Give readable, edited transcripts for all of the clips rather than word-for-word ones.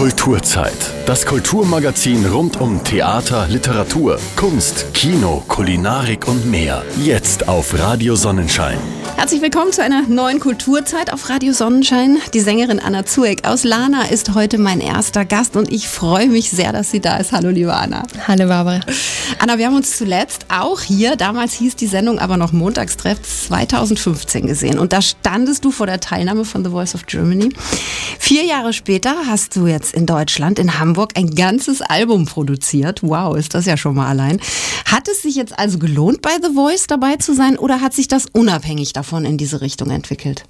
Kulturzeit. Das Kulturmagazin rund um Theater, Literatur, Kunst, Kino, Kulinarik und mehr. Jetzt auf Radio Sonnenschein. Herzlich willkommen zu einer neuen Kulturzeit auf Radio Sonnenschein. Die Sängerin Anna Zuegg aus Lana ist heute mein erster Gast und ich freue mich sehr, dass sie da ist. Hallo liebe Anna. Hallo Barbara. Anna, wir haben uns zuletzt auch hier, damals hieß die Sendung aber noch Montagstreff, 2015 gesehen. Und da standest du vor der Teilnahme von The Voice of Germany. 4 Jahre später hast du jetzt in Deutschland, in Hamburg, ein ganzes Album produziert. Wow, ist das ja schon mal allein. Hat es sich jetzt also gelohnt, bei The Voice dabei zu sein oder hat sich das unabhängig davon in diese Richtung entwickelt?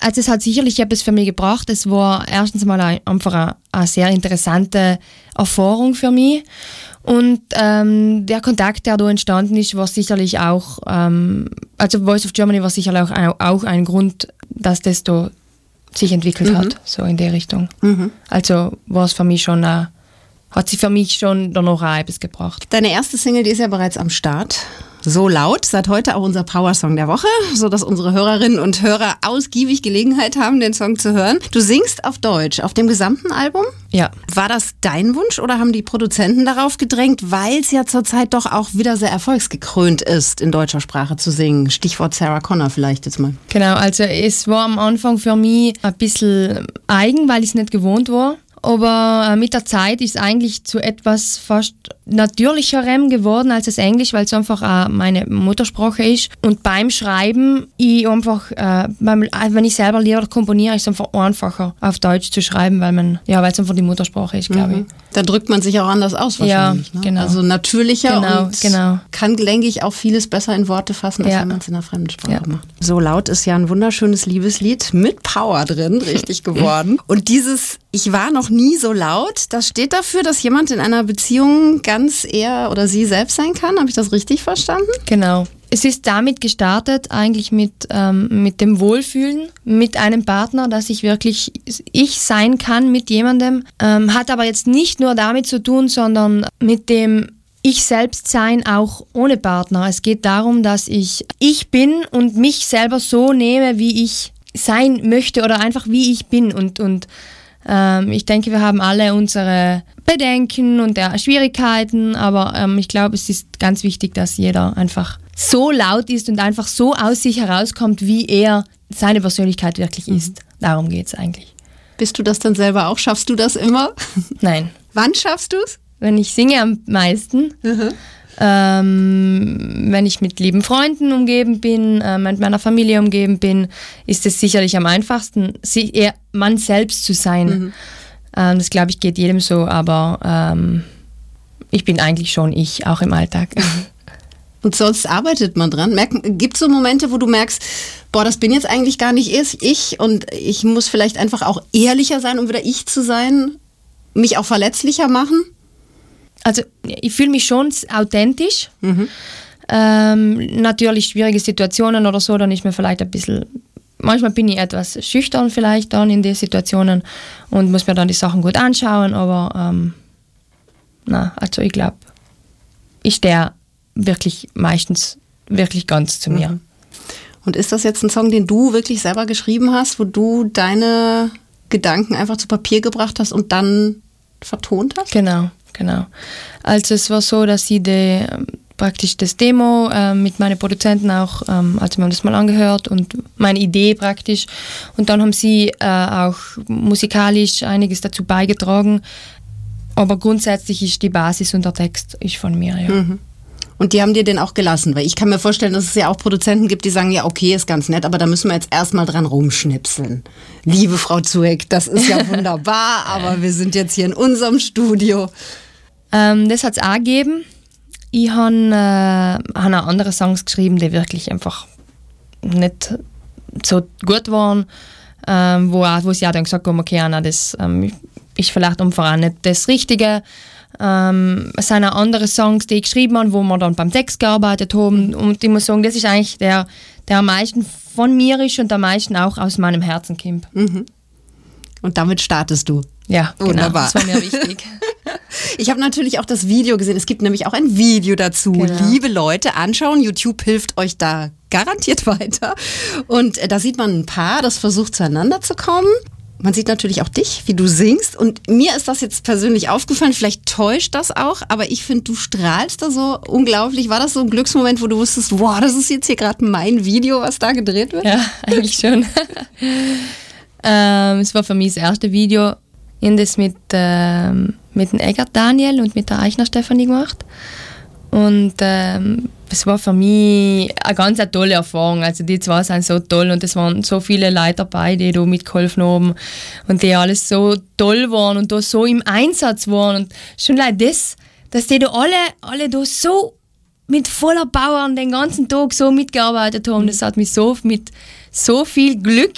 Also es hat sicherlich etwas für mich gebracht. Es war erstens mal einfach eine sehr interessante Erfahrung für mich. Und der Kontakt, der da entstanden ist, war sicherlich auch, also Voice of Germany war sicherlich auch ein Grund, dass das da sich entwickelt hat, so in der Richtung. Also war es für mich schon, hat sich für mich schon danach auch etwas gebracht. Deine erste Single, die ist ja bereits am Start. So laut, seit heute auch unser Power-Song der Woche, sodass unsere Hörerinnen und Hörer ausgiebig Gelegenheit haben, den Song zu hören. Du singst auf Deutsch, auf dem gesamten Album? Ja. War das dein Wunsch oder haben die Produzenten darauf gedrängt, weil es ja zurzeit doch auch wieder sehr erfolgsgekrönt ist, in deutscher Sprache zu singen? Stichwort Sarah Connor vielleicht jetzt mal. Genau, also es war am Anfang für mich ein bisschen eigen, weil ich es nicht gewohnt war. Aber mit der Zeit ist es eigentlich zu etwas fast natürlicherem geworden als das Englisch, weil es einfach meine Muttersprache ist. Und beim Schreiben, wenn ich selber Lieder komponiere, ist es einfach einfacher, auf Deutsch zu schreiben, weil es einfach die Muttersprache ist, glaube ich. Da drückt man sich auch anders aus wahrscheinlich. Ja, genau. Ne? Also natürlicher kann, denke ich, auch vieles besser in Worte fassen, als wenn man es in einer fremden Sprache macht. So laut ist ja ein wunderschönes Liebeslied mit Power drin, richtig geworden. Und dieses Ich war noch nie so laut, das steht dafür, dass jemand in einer Beziehung ganz er oder sie selbst sein kann. Habe ich das richtig verstanden? Genau. Es ist damit gestartet, eigentlich mit dem Wohlfühlen, mit einem Partner, dass ich wirklich ich sein kann mit jemandem. Hat aber jetzt nicht nur damit zu tun, sondern mit dem Ich selbst sein, auch ohne Partner. Es geht darum, dass ich bin und mich selber so nehme, wie ich sein möchte oder einfach wie ich bin und ich denke, wir haben alle unsere Bedenken und Schwierigkeiten, aber ich glaube, es ist ganz wichtig, dass jeder einfach so laut ist und einfach so aus sich herauskommt, wie er seine Persönlichkeit wirklich ist. Darum geht es eigentlich. Bist du das dann selber auch? Schaffst du das immer? Nein. Wann schaffst du es? Wenn ich singe am meisten. Wenn ich mit lieben Freunden umgeben bin, mit meiner Familie umgeben bin, ist es sicherlich am einfachsten, eher man selbst zu sein. Das, glaube ich, geht jedem so, aber ich bin eigentlich schon ich, auch im Alltag. Und sonst arbeitet man dran. Gibt es so Momente, wo du merkst, boah, das bin jetzt eigentlich gar nicht ich und ich muss vielleicht einfach auch ehrlicher sein, um wieder ich zu sein, mich auch verletzlicher machen? Also ich fühle mich schon authentisch. Natürlich schwierige Situationen oder so, dann ist mir vielleicht ein bisschen, manchmal bin ich etwas schüchtern vielleicht dann in den Situationen und muss mir dann die Sachen gut anschauen, aber also ich glaube, ich stehe wirklich meistens wirklich ganz zu mir. Und ist das jetzt ein Song, den du wirklich selber geschrieben hast, wo du deine Gedanken einfach zu Papier gebracht hast und dann vertont hast? Genau. Also es war so, dass ich praktisch das Demo mit meinen Produzenten auch, also wir haben das mal angehört und meine Idee praktisch. Und dann haben sie auch musikalisch einiges dazu beigetragen. Aber grundsätzlich ist die Basis und der Text ist von mir, ja. Und die haben dir den auch gelassen? Weil ich kann mir vorstellen, dass es ja auch Produzenten gibt, die sagen, ja okay, ist ganz nett, aber da müssen wir jetzt erstmal dran rumschnipseln. Liebe Frau Zuegg, das ist ja wunderbar, aber wir sind jetzt hier in unserem Studio. Das hat es auch gegeben. Ich habe auch andere Songs geschrieben, die wirklich einfach nicht so gut waren, wo sie auch dann gesagt haben, okay Anna, das ist vielleicht einfach auch nicht das Richtige. Es sind auch andere Songs, die ich geschrieben habe, wo wir dann beim Text gearbeitet haben und ich muss sagen, das ist eigentlich der am meisten von mir ist und am meisten auch aus meinem Herzen kommt. Und damit startest du. Ja, wunderbar. Genau, das war mir wichtig. Ich habe natürlich auch das Video gesehen. Es gibt nämlich auch ein Video dazu. Genau. Liebe Leute, anschauen. YouTube hilft euch da garantiert weiter. Und da sieht man ein Paar, das versucht zueinander zu kommen. Man sieht natürlich auch dich, wie du singst, und mir ist das jetzt persönlich aufgefallen, vielleicht täuscht das auch, aber ich finde, du strahlst da so unglaublich. War das so ein Glücksmoment, wo du wusstest, wow, das ist jetzt hier gerade mein Video, was da gedreht wird? Ja, eigentlich schon. Es war für mich das erste Video, ich habe das mit dem Egger Daniel und mit der Eichner Stefanie gemacht. Und es war für mich eine ganz tolle Erfahrung. Also die zwei sind so toll und es waren so viele Leute dabei, die da mitgeholfen haben und die alles so toll waren und da so im Einsatz waren. Und schon leider das, dass die da alle da so mit voller Power den ganzen Tag so mitgearbeitet haben, das hat mich so mit so viel Glück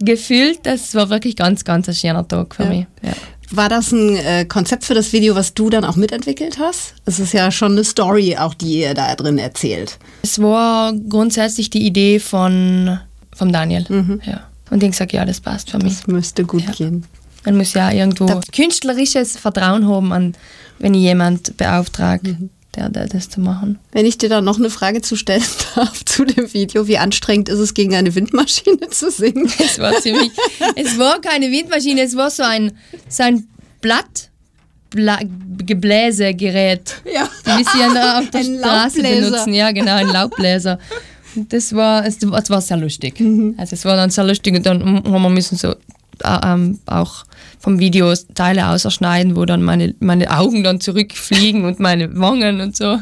gefüllt. Das war wirklich ganz, ganz ein schöner Tag für mich. Ja. War das ein Konzept für das Video, was du dann auch mitentwickelt hast? Es ist ja schon eine Story, auch die ihr da drin erzählt. Es war grundsätzlich die Idee vom Daniel. Mhm. Ja. Und ich gesagt, ja, das passt für mich. Das müsste gut gehen. Man muss ja irgendwo künstlerisches Vertrauen haben, wenn ich jemanden beauftrage, der das zu machen. Wenn ich dir da noch eine Frage zu stellen darf zu dem Video, wie anstrengend ist es, gegen eine Windmaschine zu singen? Es war keine Windmaschine, es war so ein Gebläsegerät, die wir auf der Straße benutzen. Ja, genau, ein Laubbläser. Das war sehr lustig. Mhm. Also es war dann sehr lustig und dann haben wir müssen so auch vom Video Teile ausschneiden, wo dann meine Augen dann zurückfliegen und meine Wangen und so.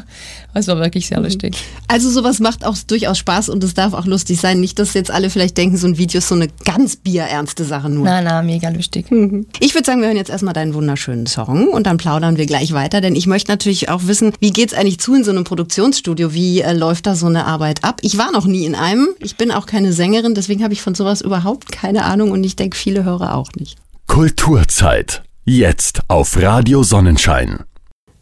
Das war wirklich sehr lustig. Also sowas macht auch durchaus Spaß und es darf auch lustig sein. Nicht, dass jetzt alle vielleicht denken, so ein Video ist so eine ganz bierernste Sache nur. Nein, mega lustig. Mhm. Ich würde sagen, wir hören jetzt erstmal deinen wunderschönen Song und dann plaudern wir gleich weiter, denn ich möchte natürlich auch wissen, wie geht's eigentlich zu in so einem Produktionsstudio? Wie läuft da so eine Arbeit ab? Ich war noch nie in einem. Ich bin auch keine Sängerin, deswegen habe ich von sowas überhaupt keine Ahnung und ich denke, viele Hörer auch nicht. Kulturzeit. Jetzt auf Radio Sonnenschein.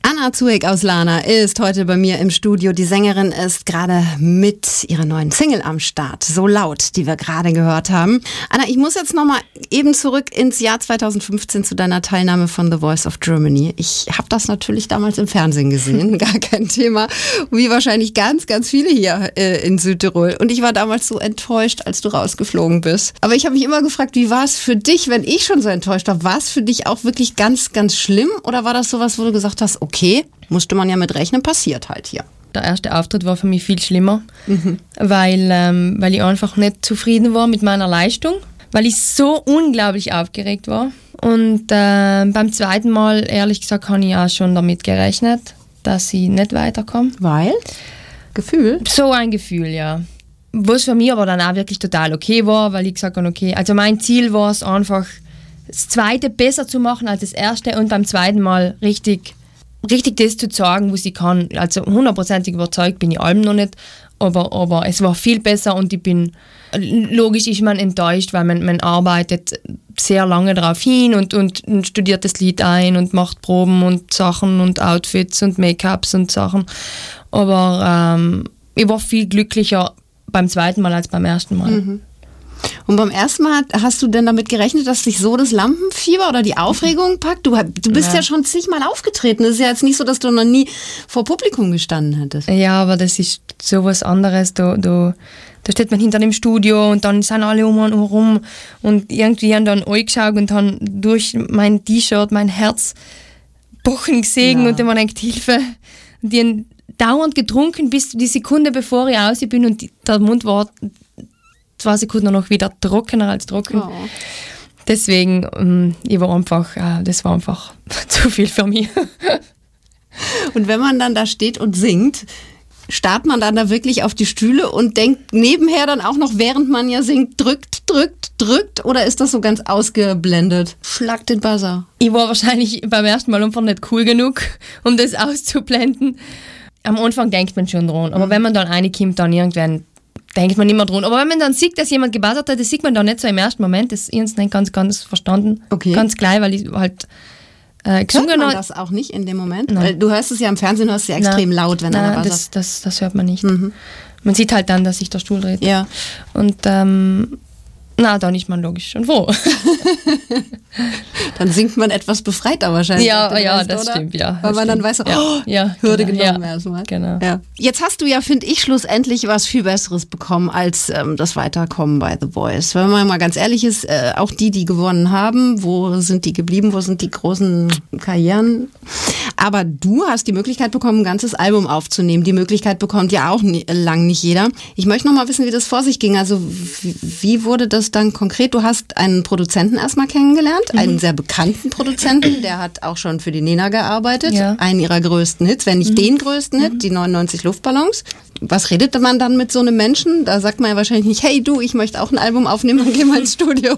Anna Zuegg aus Lana ist heute bei mir im Studio. Die Sängerin ist gerade mit ihrer neuen Single am Start, So laut, die wir gerade gehört haben. Anna, ich muss jetzt nochmal eben zurück ins Jahr 2015 zu deiner Teilnahme von The Voice of Germany. Ich habe das natürlich damals im Fernsehen gesehen, gar kein Thema, wie wahrscheinlich ganz, ganz viele hier in Südtirol. Und ich war damals so enttäuscht, als du rausgeflogen bist. Aber ich habe mich immer gefragt, wie war es für dich, wenn ich schon so enttäuscht war? War es für dich auch wirklich ganz, ganz schlimm? Oder war das sowas, wo du gesagt hast, okay, musste man ja mit rechnen, passiert halt hier. Der erste Auftritt war für mich viel schlimmer, weil ich einfach nicht zufrieden war mit meiner Leistung, weil ich so unglaublich aufgeregt war. Und beim zweiten Mal, ehrlich gesagt, habe ich auch schon damit gerechnet, dass ich nicht weiterkomme. Weil? Gefühl? So ein Gefühl, ja. Was für mich aber dann auch wirklich total okay war, weil ich gesagt habe, okay, also mein Ziel war es einfach, das zweite besser zu machen als das erste und beim zweiten Mal richtig das zu sagen, was ich kann. Also hundertprozentig überzeugt bin ich allem noch nicht, aber es war viel besser und ich bin, logisch ist man enttäuscht, weil man arbeitet sehr lange darauf hin und studiert das Lied ein und macht Proben und Sachen und Outfits und Make-ups und Sachen. Aber ich war viel glücklicher beim zweiten Mal als beim ersten Mal. Mhm. Und beim ersten Mal hast du denn damit gerechnet, dass dich so das Lampenfieber oder die Aufregung packt? Du bist ja schon zigmal aufgetreten. Es ist ja jetzt nicht so, dass du noch nie vor Publikum gestanden hättest. Ja, aber das ist sowas anderes. Da steht man hinter dem Studio und dann sind alle um und herum und irgendwie haben dann angeschaut und haben durch mein T-Shirt mein Herz pochen gesehen und dann man denkt, Hilfe. Und die haben dauernd getrunken, bis die Sekunde bevor ich raus bin und der Mund war 2 Sekunden noch wieder trockener als trocken. Oh. Deswegen, das war einfach zu viel für mich. Und wenn man dann da steht und singt, starrt man dann da wirklich auf die Stühle und denkt nebenher dann auch noch, während man ja singt, drückt, oder ist das so ganz ausgeblendet? Schlag den Buzzer. Ich war wahrscheinlich beim ersten Mal einfach nicht cool genug, um das auszublenden. Am Anfang denkt man schon dran, aber wenn man dann reinkommt, dann irgendwann denkt man nicht mehr dran. Aber wenn man dann sieht, dass jemand gebuzzert hat, das sieht man dann nicht so im ersten Moment. Das ist nicht ganz, ganz verstanden. Okay. Ganz gleich, weil ich halt gesungen habe. Hört man das auch nicht in dem Moment? Nein. Weil du hörst es ja im Fernsehen, hörst es ja extrem laut, wenn einer buzzert. Das hört man nicht. Mhm. Man sieht halt dann, dass sich der Stuhl dreht. Ja. Und Na, da nicht man logisch. Und wo? Dann singt man etwas befreiter wahrscheinlich. Ja, ja, Rest, das oder? Stimmt, ja. Weil man stimmt. Dann weiß, oh, ja, Hürde genau, genommen ja, erstmal. Genau. Ja. Jetzt hast du ja, finde ich, schlussendlich was viel Besseres bekommen als das Weiterkommen bei The Voice. Wenn man mal ganz ehrlich ist, auch die gewonnen haben, wo sind die geblieben, wo sind die großen Karrieren? Aber du hast die Möglichkeit bekommen, ein ganzes Album aufzunehmen. Die Möglichkeit bekommt ja auch lang nicht jeder. Ich möchte noch mal wissen, wie das vor sich ging. Also wie wurde das dann konkret? Du hast einen Produzenten erstmal kennengelernt, einen sehr bekannten Produzenten, der hat auch schon für die Nena gearbeitet, ja. Einen ihrer größten Hits, wenn nicht den größten Hit, die 99 Luftballons. Was redet man dann mit so einem Menschen? Da sagt man ja wahrscheinlich nicht, hey du, ich möchte auch ein Album aufnehmen und geh mal ins Studio.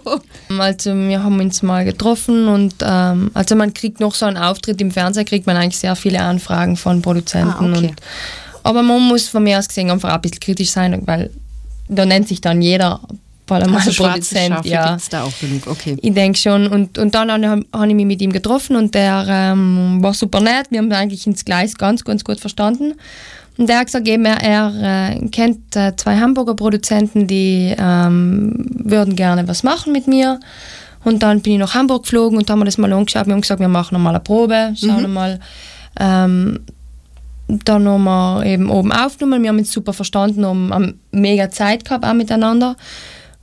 Also wir haben uns mal getroffen und also man kriegt noch so einen Auftritt im Fernsehen, kriegt man eigentlich sehr viele Anfragen von Produzenten. Okay. Aber man muss von mir aus gesehen einfach ein bisschen kritisch sein, weil da nennt sich dann jeder also Produzent, Schafe ja. Gibt's da auch genug, okay. Ich denke schon. Und dann habe ich mich mit ihm getroffen und der war super nett. Wir haben eigentlich ins Gleis ganz, ganz gut verstanden. Und der hat gesagt, eben, er kennt zwei Hamburger Produzenten, die würden gerne was machen mit mir. Und dann bin ich nach Hamburg geflogen und haben wir das mal angeschaut. Wir haben gesagt, wir machen nochmal eine Probe, schauen nochmal. Dann haben wir eben oben aufgenommen. Wir haben uns super verstanden, haben mega Zeit gehabt auch miteinander.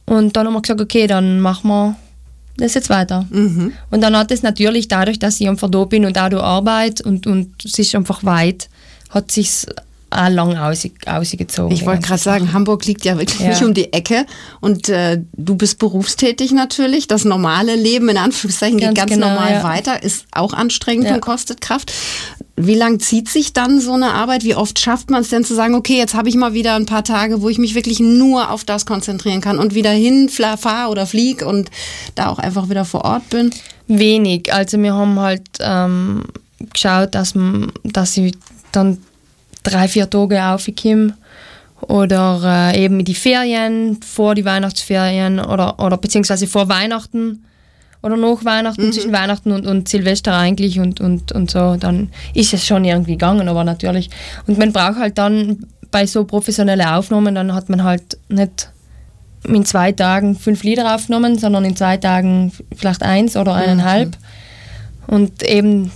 Und dann haben wir gesagt, okay, dann machen wir das jetzt weiter. Und dann hat es natürlich dadurch, dass ich einfach da bin und auch da arbeite und es ist einfach weit, hat sich's auch lang ausgezogen. Ich wollte gerade sagen, Hamburg liegt ja wirklich nicht um die Ecke und du bist berufstätig natürlich. Das normale Leben in Anführungszeichen geht ganz genau, normal weiter, ist auch anstrengend und kostet Kraft. Wie lang zieht sich dann so eine Arbeit? Wie oft schafft man es denn zu sagen, okay, jetzt habe ich mal wieder ein paar Tage, wo ich mich wirklich nur auf das konzentrieren kann und wieder fahre oder fliege und da auch einfach wieder vor Ort bin? Wenig. Also wir haben halt geschaut, dass ich dann 3-4 Tage aufgekommen oder eben in die Ferien, vor die Weihnachtsferien oder beziehungsweise vor Weihnachten. Oder nach Weihnachten, zwischen Weihnachten und Silvester eigentlich und so, dann ist es schon irgendwie gegangen, aber natürlich. Und man braucht halt dann bei so professionellen Aufnahmen, dann hat man halt nicht in 2 Tagen 5 Lieder aufgenommen, sondern in 2 Tagen vielleicht 1 oder 1,5. Und eben,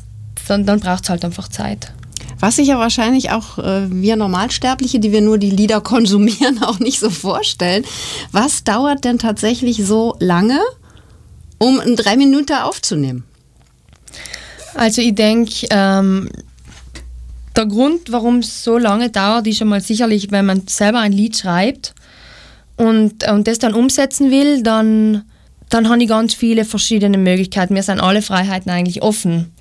dann braucht es halt einfach Zeit. Was sich ja wahrscheinlich auch wir Normalsterbliche, die wir nur die Lieder konsumieren, auch nicht so vorstellen. Was dauert denn tatsächlich so lange, um in 3 Minuten aufzunehmen? Also ich denke, der Grund, warum es so lange dauert, ist schon mal sicherlich, wenn man selber ein Lied schreibt und das dann umsetzen will, dann habe ich ganz viele verschiedene Möglichkeiten. Mir sind alle Freiheiten eigentlich offen.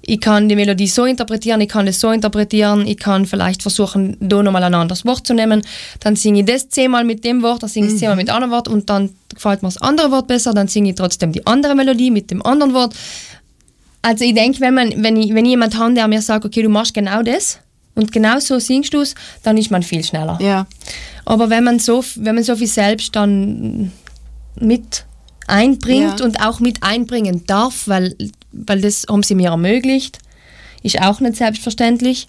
Ich kann die Melodie so interpretieren, ich kann das so interpretieren, ich kann vielleicht versuchen, da nochmal ein anderes Wort zu nehmen, dann singe ich das 10-mal mit dem Wort, dann singe ich es 10-mal mit einem anderen Wort und dann gefällt mir das andere Wort besser, dann singe ich trotzdem die andere Melodie mit dem anderen Wort. Also ich denke, wenn ich jemanden habe, der mir sagt, okay, du machst genau das und genau so singst du es, dann ist man viel schneller. Ja. Aber wenn man so viel selbst dann mit einbringt und auch mit einbringen darf, weil das haben sie mir ermöglicht, ist auch nicht selbstverständlich,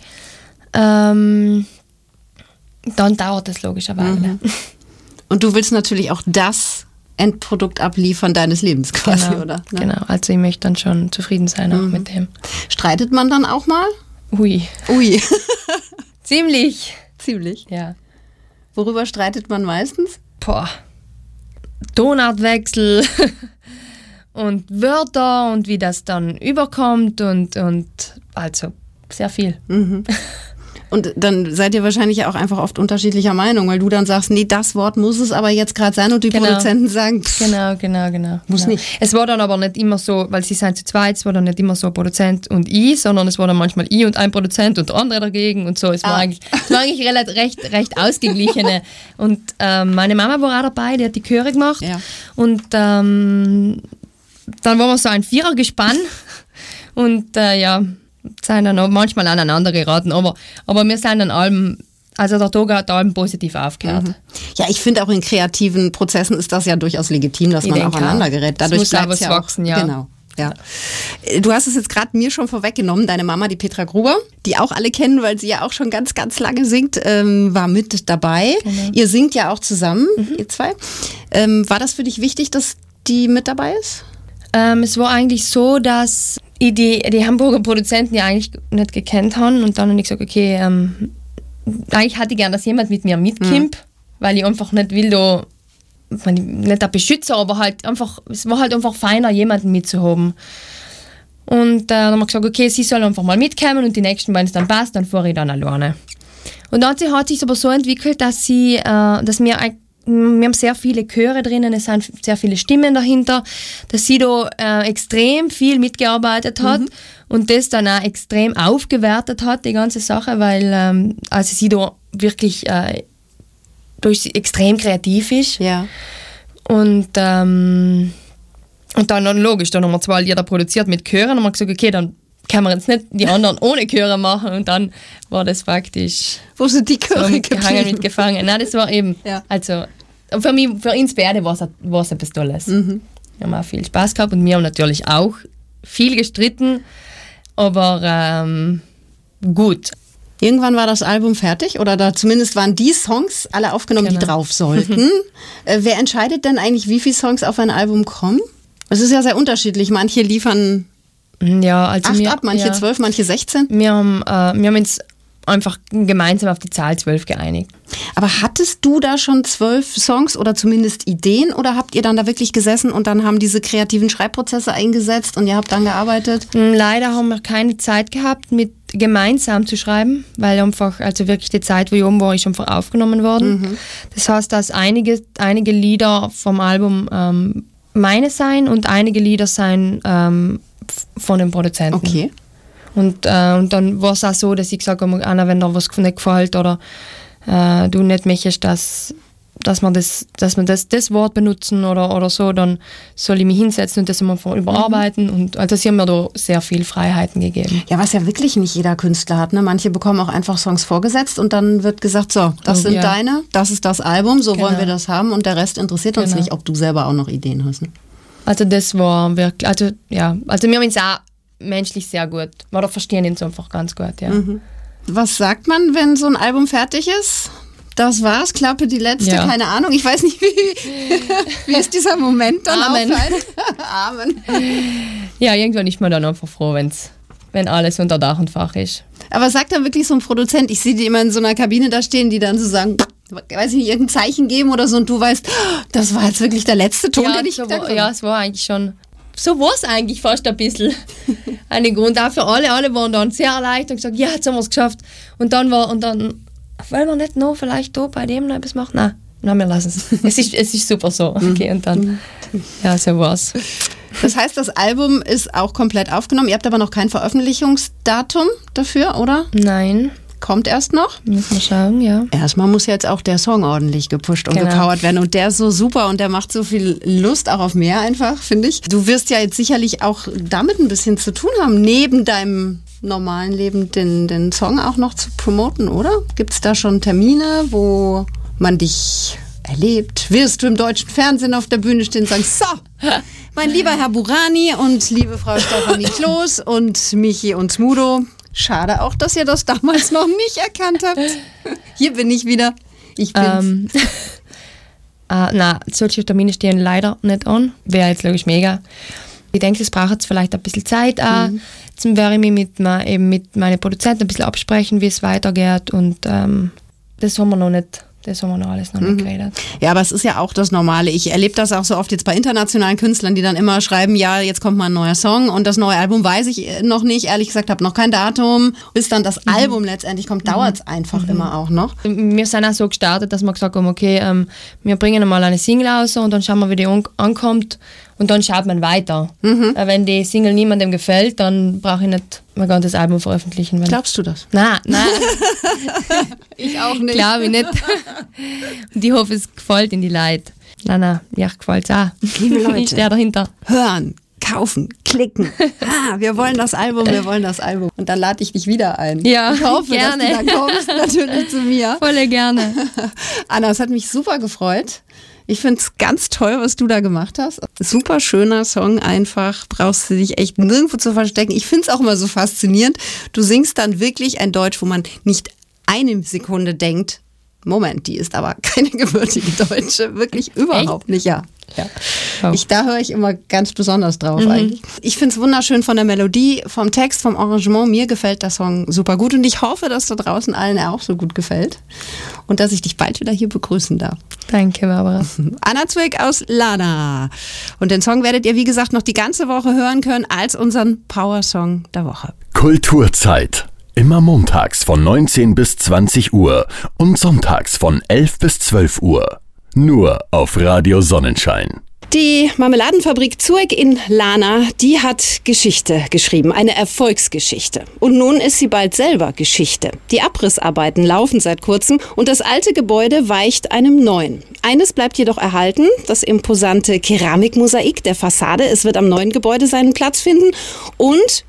dann dauert das logischerweise. Und du willst natürlich auch das Endprodukt abliefern deines Lebens quasi, genau, oder? Ne? Genau, also ich möchte dann schon zufrieden sein auch mit dem. Streitet man dann auch mal? Ui. Ziemlich. Ziemlich? Ja. Worüber streitet man meistens? Tonartwechsel und Wörter und wie das dann überkommt und also sehr viel. Und dann seid ihr wahrscheinlich auch einfach oft unterschiedlicher Meinung, weil du dann sagst, nee, das Wort muss es aber jetzt gerade sein und die Produzenten sagen, genau. Muss nicht. Es war dann aber nicht immer so, weil sie sind zu zweit, es war dann nicht immer so Produzent und ich, sondern es war dann manchmal ich und ein Produzent und der andere dagegen und so. Es war eigentlich relativ recht ausgeglichene. Und meine Mama war auch dabei, die hat die Chöre gemacht und dann waren wir so ein Vierergespann und sind dann auch manchmal aneinander geraten, aber wir sind an allem, also der Toga hat allem positiv aufgehört. Ja, ich finde auch in kreativen Prozessen ist das ja durchaus legitim, dass man aufeinander gerät. Dadurch bleibt es ja auch wachsen, ja. Genau. Ja. Du hast es jetzt gerade mir schon vorweggenommen, deine Mama, die Petra Gruber, die auch alle kennen, weil sie ja auch schon ganz, ganz lange singt, war mit dabei. Genau. Ihr singt ja auch zusammen, ihr zwei. War das für dich wichtig, dass die mit dabei ist? Es war eigentlich so, dass ich die Hamburger Produzenten ja eigentlich nicht gekannt haben und dann habe ich gesagt, okay, eigentlich hatte ich gern, dass jemand mit mir mitkommt, weil ich einfach nicht will, nicht ein Beschützer, aber halt einfach, es war halt einfach feiner, jemanden mitzuhaben. Und dann haben wir gesagt, okay, sie soll einfach mal mitkommen und die nächsten, wenn es dann passt, dann fahre ich dann alleine. Und dann hat sich aber so entwickelt, dass wir haben sehr viele Chöre drinnen, es sind sehr viele Stimmen dahinter, dass sie da extrem viel mitgearbeitet hat und das dann auch extrem aufgewertet hat, die ganze Sache, weil also sie da wirklich extrem kreativ ist. Ja. Und dann logisch, dann haben wir zwei Lieder produziert mit Chören und haben wir gesagt, okay, dann kann man jetzt nicht die anderen ohne Chöre machen und dann war das praktisch... Wo sind die Chöre so mitgefangen. Nein, das war eben... Ja. Also, für uns beide war es etwas Tolles. Wir haben auch viel Spaß gehabt und wir haben natürlich auch viel gestritten, aber gut. Irgendwann war das Album fertig oder da zumindest waren die Songs alle aufgenommen, die drauf sollten. Wer entscheidet denn eigentlich, wie viele Songs auf ein Album kommen? Es ist ja sehr unterschiedlich. Manche liefern... Ja, also 8 ab, manche 12, manche 16. Wir haben uns einfach gemeinsam auf die Zahl 12 geeinigt. Aber hattest du da schon 12 Songs oder zumindest Ideen oder habt ihr dann da wirklich gesessen und dann haben diese kreativen Schreibprozesse eingesetzt und ihr habt dann gearbeitet? Leider haben wir keine Zeit gehabt, mit gemeinsam zu schreiben, weil einfach, also wirklich die Zeit, wo ich oben war, ist einfach aufgenommen worden. Das heißt, dass einige Lieder vom Album meine sein und einige Lieder sein von den Produzenten. Okay. Und dann war es auch so, dass ich gesagt habe, Anna, wenn dir was nicht gefällt oder du nicht möchtest, dass wir das Wort benutzen oder so, dann soll ich mich hinsetzen und das immer überarbeiten. Und also sie haben mir da sehr viel Freiheiten gegeben. Ja, was ja wirklich nicht jeder Künstler hat. Ne? Manche bekommen auch einfach Songs vorgesetzt und dann wird gesagt, so, das sind deine, das ist das Album, so wollen wir das haben und der Rest interessiert uns nicht, ob du selber auch noch Ideen hast. Ne? Also das war wirklich, also wir haben uns auch menschlich sehr gut, oder verstehen uns einfach ganz gut, ja. Was sagt man, wenn so ein Album fertig ist? Das war's, Klappe, die letzte, keine Ahnung, ich weiß nicht, wie ist dieser Moment dann aufhört? Amen. Ja, irgendwann ist man dann einfach froh, wenn alles unter Dach und Fach ist. Aber sagt dann wirklich so ein Produzent, ich sehe die immer in so einer Kabine da stehen, die dann so sagen... weiß ich nicht, irgendein Zeichen geben oder so und du weißt, das war jetzt wirklich der letzte Ton, den ich gesagt habe. Ja, es war eigentlich schon, so war es eigentlich fast ein bisschen ein Grund. Auch für alle waren dann sehr erleichtert und gesagt, ja, jetzt haben wir es geschafft. Und dann, wollen wir nicht noch vielleicht da bei dem noch etwas machen? Nein, wir lassen es. Es ist super so. Okay, und dann, ja, so war es. Das heißt, das Album ist auch komplett aufgenommen. Ihr habt aber noch kein Veröffentlichungsdatum dafür, oder? Nein. Kommt erst noch. Müssen wir schauen, ja. Erstmal muss jetzt auch der Song ordentlich gepusht und gepowert werden. Und der ist so super und der macht so viel Lust auch auf mehr einfach, finde ich. Du wirst ja jetzt sicherlich auch damit ein bisschen zu tun haben, neben deinem normalen Leben den Song auch noch zu promoten, oder? Gibt es da schon Termine, wo man dich erlebt? Wirst du im deutschen Fernsehen auf der Bühne stehen und sagen, so, mein lieber Herr Burani und liebe Frau Stefanie Kloß und Michi und Smudo, schade auch, dass ihr das damals noch nicht erkannt habt. Hier bin ich wieder. Ich bin's. Nein, solche Termine stehen leider nicht an. Wäre jetzt logisch mega. Ich denke, es braucht jetzt vielleicht ein bisschen Zeit auch. Jetzt werde ich mich mit meinen Produzenten ein bisschen absprechen, wie es weitergeht. Und das haben wir noch nicht. Das haben wir noch alles noch nicht geredet. Ja, aber es ist ja auch das Normale. Ich erlebe das auch so oft jetzt bei internationalen Künstlern, die dann immer schreiben, ja, jetzt kommt mal ein neuer Song und das neue Album weiß ich noch nicht. Ehrlich gesagt, habe noch kein Datum. Bis dann das Album letztendlich kommt, dauert es einfach immer auch noch. Wir sind auch so gestartet, dass wir gesagt haben, okay, wir bringen mal eine Single raus und dann schauen wir, wie die ankommt und dann schaut man weiter. Wenn die Single niemandem gefällt, dann brauche ich nicht mein ganzes Album veröffentlichen. Glaubst du das? Nein. Ich auch nicht. Glaube ich nicht. Und ich hoffe, es gefällt in die Leute. Nein, ja, gefällt es auch. Liebe Leute, ich stehe dahinter. Hören, kaufen, klicken. Wir wollen das Album, wir wollen das Album. Und dann lade ich dich wieder ein. Ja, ich hoffe, dass du da kommst, natürlich zu mir. Voll gerne. Anna, es hat mich super gefreut. Ich finde es ganz toll, was du da gemacht hast. Super schöner Song einfach. Brauchst du dich echt nirgendwo zu verstecken. Ich finde es auch immer so faszinierend. Du singst dann wirklich ein Deutsch, wo man nicht eine Sekunde denkt, Moment, die ist aber keine gebürtige Deutsche. Wirklich überhaupt echt? Nicht, ja. Ja. Da höre ich immer ganz besonders drauf eigentlich. Ich finde es wunderschön von der Melodie, vom Text, vom Arrangement. Mir gefällt der Song super gut und ich hoffe, dass da draußen allen er auch so gut gefällt und dass ich dich bald wieder hier begrüßen darf. Danke, Barbara. Anna Zuegg aus Lana. Und den Song werdet ihr, wie gesagt, noch die ganze Woche hören können als unseren Power-Song der Woche. Kulturzeit. Immer montags von 19 bis 20 Uhr und sonntags von 11 bis 12 Uhr. Nur auf Radio Sonnenschein. Die Marmeladenfabrik Zuegg in Lana, die hat Geschichte geschrieben, eine Erfolgsgeschichte. Und nun ist sie bald selber Geschichte. Die Abrissarbeiten laufen seit kurzem und das alte Gebäude weicht einem neuen. Eines bleibt jedoch erhalten, das imposante Keramikmosaik der Fassade. Es wird am neuen Gebäude seinen Platz finden und...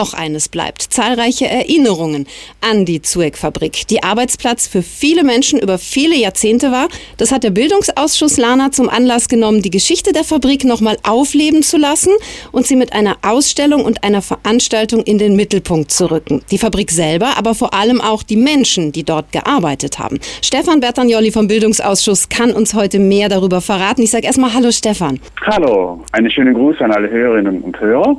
noch eines bleibt, zahlreiche Erinnerungen an die Zuegg-Fabrik, die Arbeitsplatz für viele Menschen über viele Jahrzehnte war. Das hat der Bildungsausschuss Lana zum Anlass genommen, die Geschichte der Fabrik nochmal aufleben zu lassen und sie mit einer Ausstellung und einer Veranstaltung in den Mittelpunkt zu rücken. Die Fabrik selber, aber vor allem auch die Menschen, die dort gearbeitet haben. Stefan Bertagnoli vom Bildungsausschuss kann uns heute mehr darüber verraten. Ich sage erstmal Hallo Stefan. Hallo, einen schönen Gruß an alle Hörerinnen und Hörer.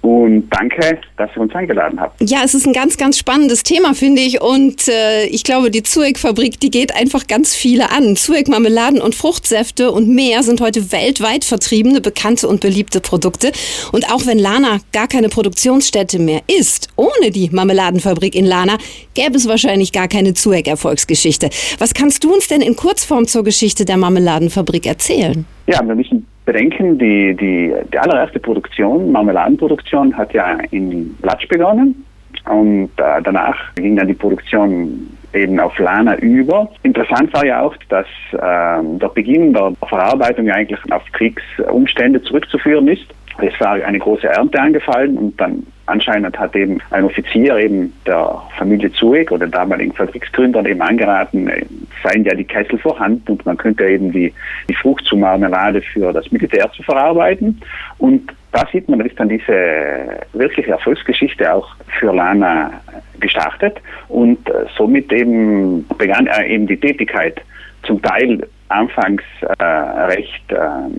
Und danke, dass ihr uns eingeladen habt. Ja, es ist ein ganz, ganz spannendes Thema, finde ich. Und ich glaube, die Zuegg-Fabrik, die geht einfach ganz viele an. Zuegg-Marmeladen und Fruchtsäfte und mehr sind heute weltweit vertriebene, bekannte und beliebte Produkte. Und auch wenn Lana gar keine Produktionsstätte mehr ist, ohne die Marmeladenfabrik in Lana gäbe es wahrscheinlich gar keine Zuegg-Erfolgsgeschichte. Was kannst du uns denn in Kurzform zur Geschichte der Marmeladenfabrik erzählen? Ja, wir müssen bedenken, die allererste Produktion, Marmeladenproduktion, hat ja in Latsch begonnen und danach ging dann die Produktion eben auf Lana über. Interessant war ja auch, dass der Beginn der Verarbeitung ja eigentlich auf Kriegsumstände zurückzuführen ist. Es war eine große Ernte angefallen und dann anscheinend hat eben ein Offizier eben der Familie Zuegg oder damaligen Fabriksgründern eben angeraten, seien ja die Kessel vorhanden und man könnte eben die Frucht zur Marmelade für das Militär zu verarbeiten. Und da sieht man, ist dann diese wirkliche Erfolgsgeschichte auch für Lana gestartet und somit eben begann eben die Tätigkeit zum Teil anfangs recht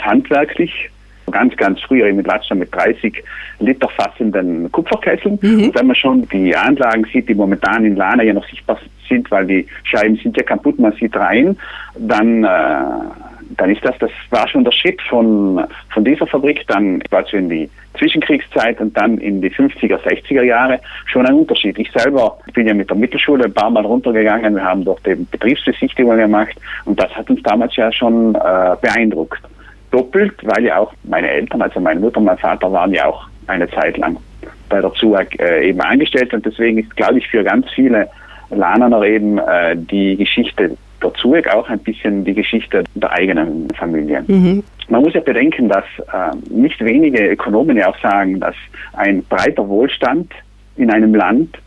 handwerklich. Ganz, ganz früher in Latsch mit 30 Liter fassenden Kupferkesseln. Und wenn man schon die Anlagen sieht, die momentan in Lana ja noch sichtbar sind, weil die Scheiben sind ja kaputt, man sieht rein, dann ist das war schon der Schritt von dieser Fabrik dann quasi in die Zwischenkriegszeit und dann in die 50er, 60er Jahre schon ein Unterschied. Ich selber bin ja mit der Mittelschule ein paar Mal runtergegangen, wir haben dort eben Betriebsbesichtigungen gemacht und das hat uns damals ja schon beeindruckt. Doppelt, weil ja auch meine Eltern, also meine Mutter und mein Vater, waren ja auch eine Zeit lang bei der Zuegg eben angestellt und deswegen ist, glaube ich, für ganz viele Lananer eben die Geschichte der Zuegg auch ein bisschen die Geschichte der eigenen Familie. Man muss ja bedenken, dass nicht wenige Ökonomen ja auch sagen, dass ein breiter Wohlstand in einem Land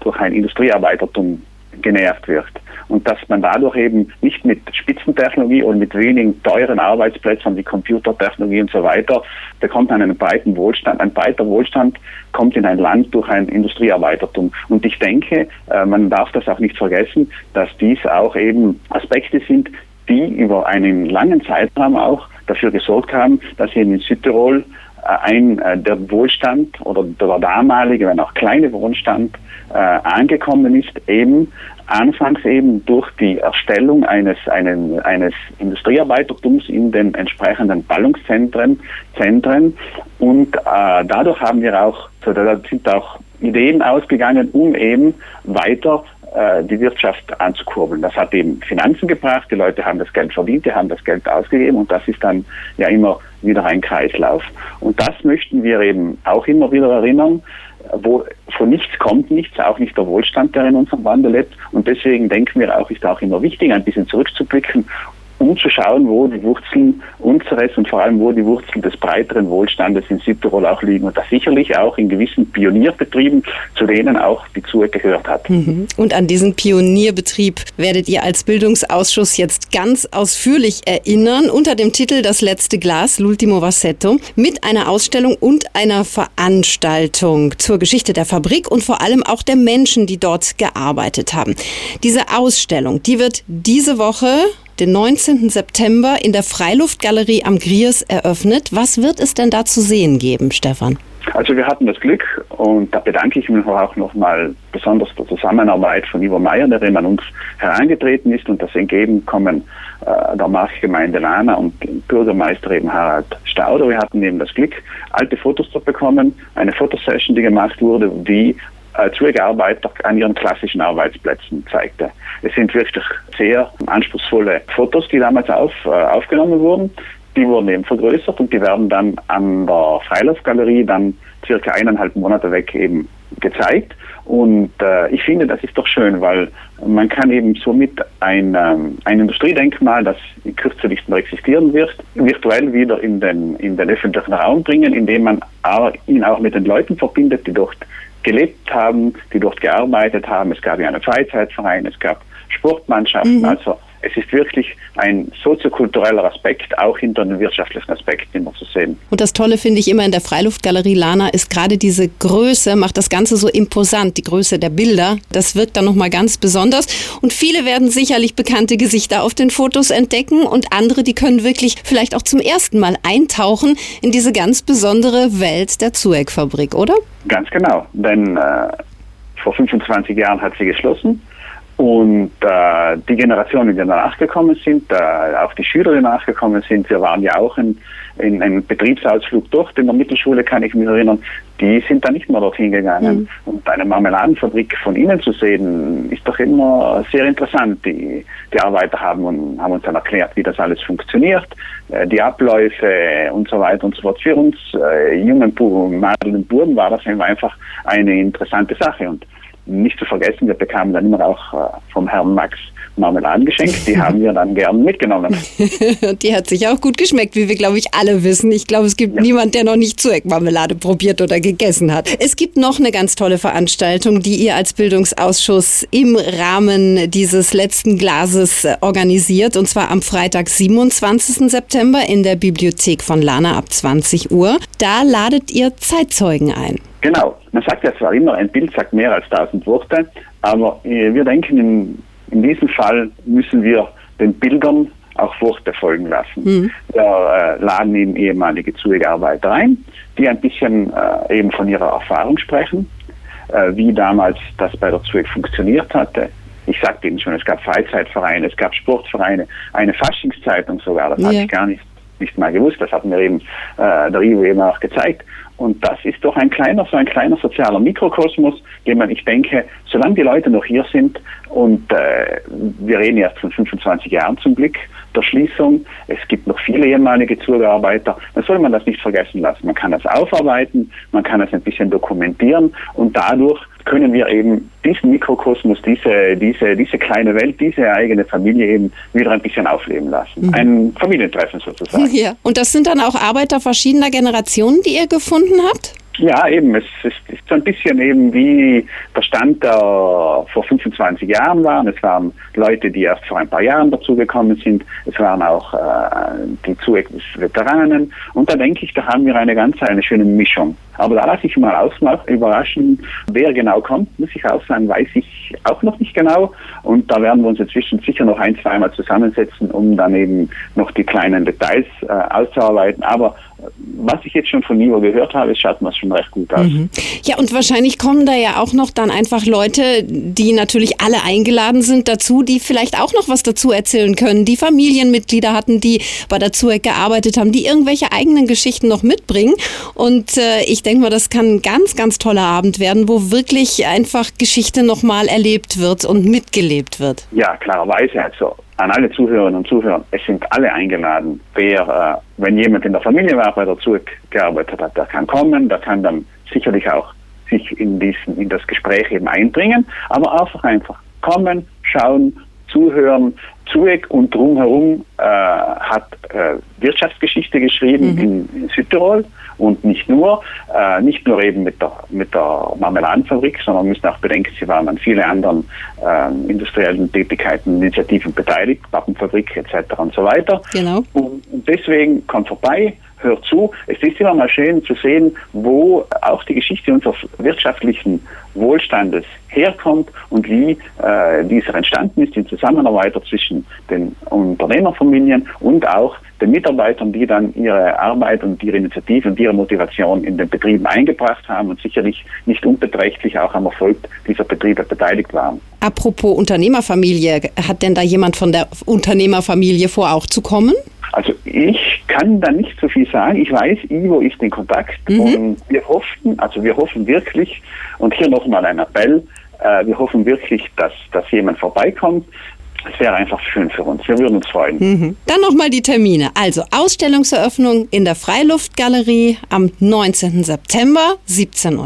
durch ein Industriearbeitertum genährt wird. Und dass man dadurch eben nicht mit Spitzentechnologie und mit wenigen teuren Arbeitsplätzen wie Computertechnologie und so weiter, bekommt man einen breiten Wohlstand. Ein breiter Wohlstand kommt in ein Land durch ein Industriearbeitertum. Und ich denke, man darf das auch nicht vergessen, dass dies auch eben Aspekte sind, die über einen langen Zeitraum auch dafür gesorgt haben, dass eben in Südtirol der Wohlstand oder der damalige, wenn auch kleine Wohlstand angekommen ist, eben anfangs eben durch die Erstellung eines Industriearbeitertums in den entsprechenden Ballungszentren und dadurch haben wir auch, so da sind auch Ideen ausgegangen, um eben weiter die Wirtschaft anzukurbeln. Das hat eben Finanzen gebracht, die Leute haben das Geld verdient, die haben das Geld ausgegeben und das ist dann ja immer wieder ein Kreislauf. Und das möchten wir eben auch immer wieder erinnern, wo von nichts kommt nichts, auch nicht der Wohlstand, der in unserem Lande lebt. Und deswegen denken wir auch, ist auch immer wichtig, ein bisschen zurückzublicken um zu schauen, wo die Wurzeln unseres und vor allem wo die Wurzeln des breiteren Wohlstandes in Südtirol auch liegen und das sicherlich auch in gewissen Pionierbetrieben, zu denen auch die Zueg gehört hat. Mhm. Und an diesen Pionierbetrieb werdet ihr als Bildungsausschuss jetzt ganz ausführlich erinnern, unter dem Titel Das letzte Glas, l'ultimo vassetto, mit einer Ausstellung und einer Veranstaltung zur Geschichte der Fabrik und vor allem auch der Menschen, die dort gearbeitet haben. Diese Ausstellung, die wird diese Woche, den 19. September, in der Freiluftgalerie am Griers eröffnet. Was wird es denn da zu sehen geben, Stefan? Also wir hatten das Glück, und da bedanke ich mich auch nochmal besonders für die Zusammenarbeit von Ivo Mayer, der an uns herangetreten ist, und das Entgegenkommen der Marktgemeinde Lana und Bürgermeister eben Harald Stauder. Wir hatten eben das Glück, alte Fotos zu bekommen, eine Fotosession, die gemacht wurde, die Zuegarbeiter an ihren klassischen Arbeitsplätzen zeigte. Es sind wirklich sehr anspruchsvolle Fotos, die damals aufgenommen wurden. Die wurden eben vergrößert und die werden dann an der Freiluftgalerie dann circa 1,5 Monate weg eben gezeigt. Und ich finde, das ist doch schön, weil man kann eben somit ein Industriedenkmal, das in Kürze nicht mehr existieren wird, virtuell wieder in den öffentlichen Raum bringen, indem man ihn auch mit den Leuten verbindet, die dort gelebt haben, die dort gearbeitet haben. Es gab ja einen Freizeitverein, es gab Sportmannschaften. Mhm. Also es ist wirklich ein soziokultureller Aspekt, auch hinter den wirtschaftlichen Aspekten immer zu sehen. Und das Tolle finde ich immer in der Freiluftgalerie Lana ist gerade diese Größe, macht das Ganze so imposant, die Größe der Bilder. Das wirkt dann nochmal ganz besonders. Und viele werden sicherlich bekannte Gesichter auf den Fotos entdecken und andere, die können wirklich vielleicht auch zum ersten Mal eintauchen in diese ganz besondere Welt der Zueg-Fabrik, oder? Ganz genau, denn vor 25 Jahren hat sie geschlossen. Und die Generationen, die danach gekommen sind, auch die Schüler, die nachgekommen sind, wir waren ja auch in einem Betriebsausflug dort in der Mittelschule, kann ich mich erinnern, die sind da nicht mehr dorthin gegangen. Mhm. Und eine Marmeladenfabrik von innen zu sehen, ist doch immer sehr interessant. Die Arbeiter haben uns dann erklärt, wie das alles funktioniert, die Abläufe und so weiter und so fort. Für uns jungen Mädchen und Buben war das eben einfach eine interessante Sache. Und nicht zu vergessen, wir bekamen dann immer auch vom Herrn Max Marmeladen geschenkt. Die haben wir dann gern mitgenommen. Die hat sich auch gut geschmeckt, wie wir, glaube ich, alle wissen. Ich glaube, es gibt niemanden, der noch nicht Zueg-Marmelade probiert oder gegessen hat. Es gibt noch eine ganz tolle Veranstaltung, die ihr als Bildungsausschuss im Rahmen dieses letzten Glases organisiert. Und zwar am Freitag, 27. September in der Bibliothek von Lana ab 20 Uhr. Da ladet ihr Zeitzeugen ein. Genau. Man sagt ja zwar immer, ein Bild sagt mehr als 1000 Worte, aber wir denken, in diesem Fall müssen wir den Bildern auch Worte folgen lassen. Mhm. Wir laden eben ehemalige Zuegarbeiter ein, die ein bisschen eben von ihrer Erfahrung sprechen, wie damals das bei der Zueg funktioniert hatte. Ich sagte eben schon, es gab Freizeitvereine, es gab Sportvereine, eine Faschingszeitung sogar, das hatte ich gar nicht mal gewusst, das hat mir eben der Ivo eben auch gezeigt. Und das ist doch ein kleiner sozialer Mikrokosmos, den man, ich denke, solange die Leute noch hier sind, und wir reden erst von 25 Jahren zum Glück der Schließung, es gibt noch viele ehemalige Zuegarbeiter, dann soll man das nicht vergessen lassen. Man kann das aufarbeiten, man kann das ein bisschen dokumentieren, und dadurch können wir eben diesen Mikrokosmos, diese kleine Welt, diese eigene Familie eben wieder ein bisschen aufleben lassen. Mhm. Ein Familientreffen sozusagen. Ja. Und das sind dann auch Arbeiter verschiedener Generationen, die ihr gefunden habt? Ja, eben. Es ist so ein bisschen eben wie der Stand, der vor 25 Jahren war. Es waren Leute, die erst vor ein paar Jahren dazugekommen sind. Es waren auch die Zueg-Veteranen. Und da denke ich, da haben wir eine schöne Mischung. Aber da lasse ich mal überraschen, wer genau kommt, muss ich auch sagen, weiß ich auch noch nicht genau. Und da werden wir uns inzwischen sicher noch ein-, zweimal zusammensetzen, um dann eben noch die kleinen Details auszuarbeiten. Aber was ich jetzt schon von Ivo gehört habe, schaut mir schon recht gut aus. Mhm. Ja, und wahrscheinlich kommen da ja auch noch dann einfach Leute, die natürlich alle eingeladen sind dazu, die vielleicht auch noch was dazu erzählen können, die Familienmitglieder hatten, die bei der Zueg gearbeitet haben, die irgendwelche eigenen Geschichten noch mitbringen. Und ich denke mal, das kann ein ganz, ganz toller Abend werden, wo wirklich einfach Geschichte nochmal erlebt wird und mitgelebt wird. Ja, klarerweise. Also an alle Zuhörerinnen und Zuhörer, es sind alle eingeladen. Wenn jemand in der Familie war, bei der Zueg gearbeitet hat, der kann kommen, der kann dann sicherlich auch sich in das Gespräch eben einbringen, aber einfach kommen, schauen, Zuhören. Zuegg und drumherum hat Wirtschaftsgeschichte geschrieben in Südtirol und nicht nur eben mit der Marmeladenfabrik, sondern müssen auch bedenken, sie waren an vielen anderen industriellen Tätigkeiten, Initiativen beteiligt, Pappenfabrik etc. und so weiter. Genau. Und deswegen kommt vorbei, hört zu. Es ist immer mal schön zu sehen, wo auch die Geschichte unseres wirtschaftlichen Wohlstandes herkommt und wie dieser entstanden ist in Zusammenarbeit zwischen den Unternehmerfamilien und auch den Mitarbeitern, die dann ihre Arbeit und ihre Initiative und ihre Motivation in den Betrieben eingebracht haben und sicherlich nicht unbeträchtlich auch am Erfolg dieser Betriebe beteiligt waren. Apropos Unternehmerfamilie, hat denn da jemand von der Unternehmerfamilie vor, auch zu kommen? Also ich kann da nicht so viel sagen. Ich weiß, Ivo ist in Kontakt und wir hoffen wirklich, und hier nochmal ein Appell, wir hoffen wirklich, dass jemand vorbeikommt. Es wäre einfach schön für uns. Wir würden uns freuen. Dann nochmal die Termine. Also Ausstellungseröffnung in der Freiluftgalerie am 19. September, 17:30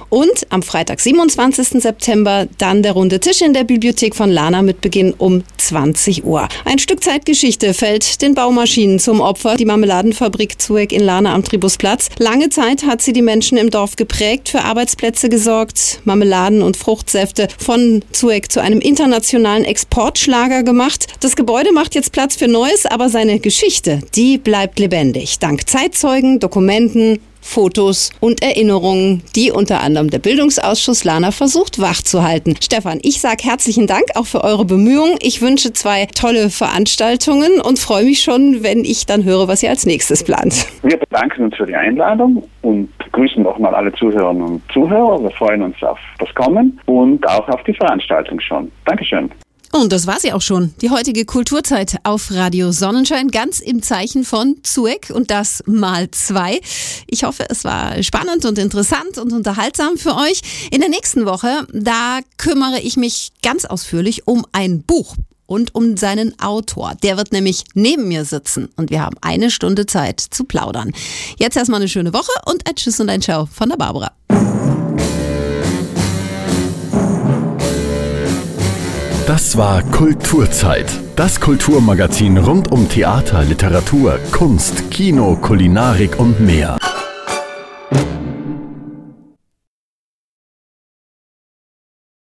Uhr. Und am Freitag, 27. September, dann der runde Tisch in der Bibliothek von Lana mit Beginn um 20 Uhr. Ein Stück Zeitgeschichte fällt den Baumaschinen zum Opfer. Die Marmeladenfabrik Zuegg in Lana am Tribusplatz. Lange Zeit hat sie die Menschen im Dorf geprägt, für Arbeitsplätze gesorgt, Marmeladen und Fruchtsäfte von Zuegg zu einem internationalen Export gemacht. Das Gebäude macht jetzt Platz für Neues, aber seine Geschichte, die bleibt lebendig. Dank Zeitzeugen, Dokumenten, Fotos und Erinnerungen, die unter anderem der Bildungsausschuss Lana versucht wachzuhalten. Stefan, ich sage herzlichen Dank auch für eure Bemühungen. Ich wünsche 2 tolle Veranstaltungen und freue mich schon, wenn ich dann höre, was ihr als nächstes plant. Wir bedanken uns für die Einladung und grüßen nochmal alle Zuhörerinnen und Zuhörer. Wir freuen uns auf das Kommen und auch auf die Veranstaltung schon. Dankeschön. Und das war sie auch schon, die heutige Kulturzeit auf Radio Sonnenschein, ganz im Zeichen von Zuegg und das mal 2. Ich hoffe, es war spannend und interessant und unterhaltsam für euch. In der nächsten Woche, da kümmere ich mich ganz ausführlich um ein Buch und um seinen Autor. Der wird nämlich neben mir sitzen und wir haben 1 Stunde Zeit zu plaudern. Jetzt erstmal eine schöne Woche und ein Tschüss und ein Ciao von der Barbara. Das war Kulturzeit, das Kulturmagazin rund um Theater, Literatur, Kunst, Kino, Kulinarik und mehr.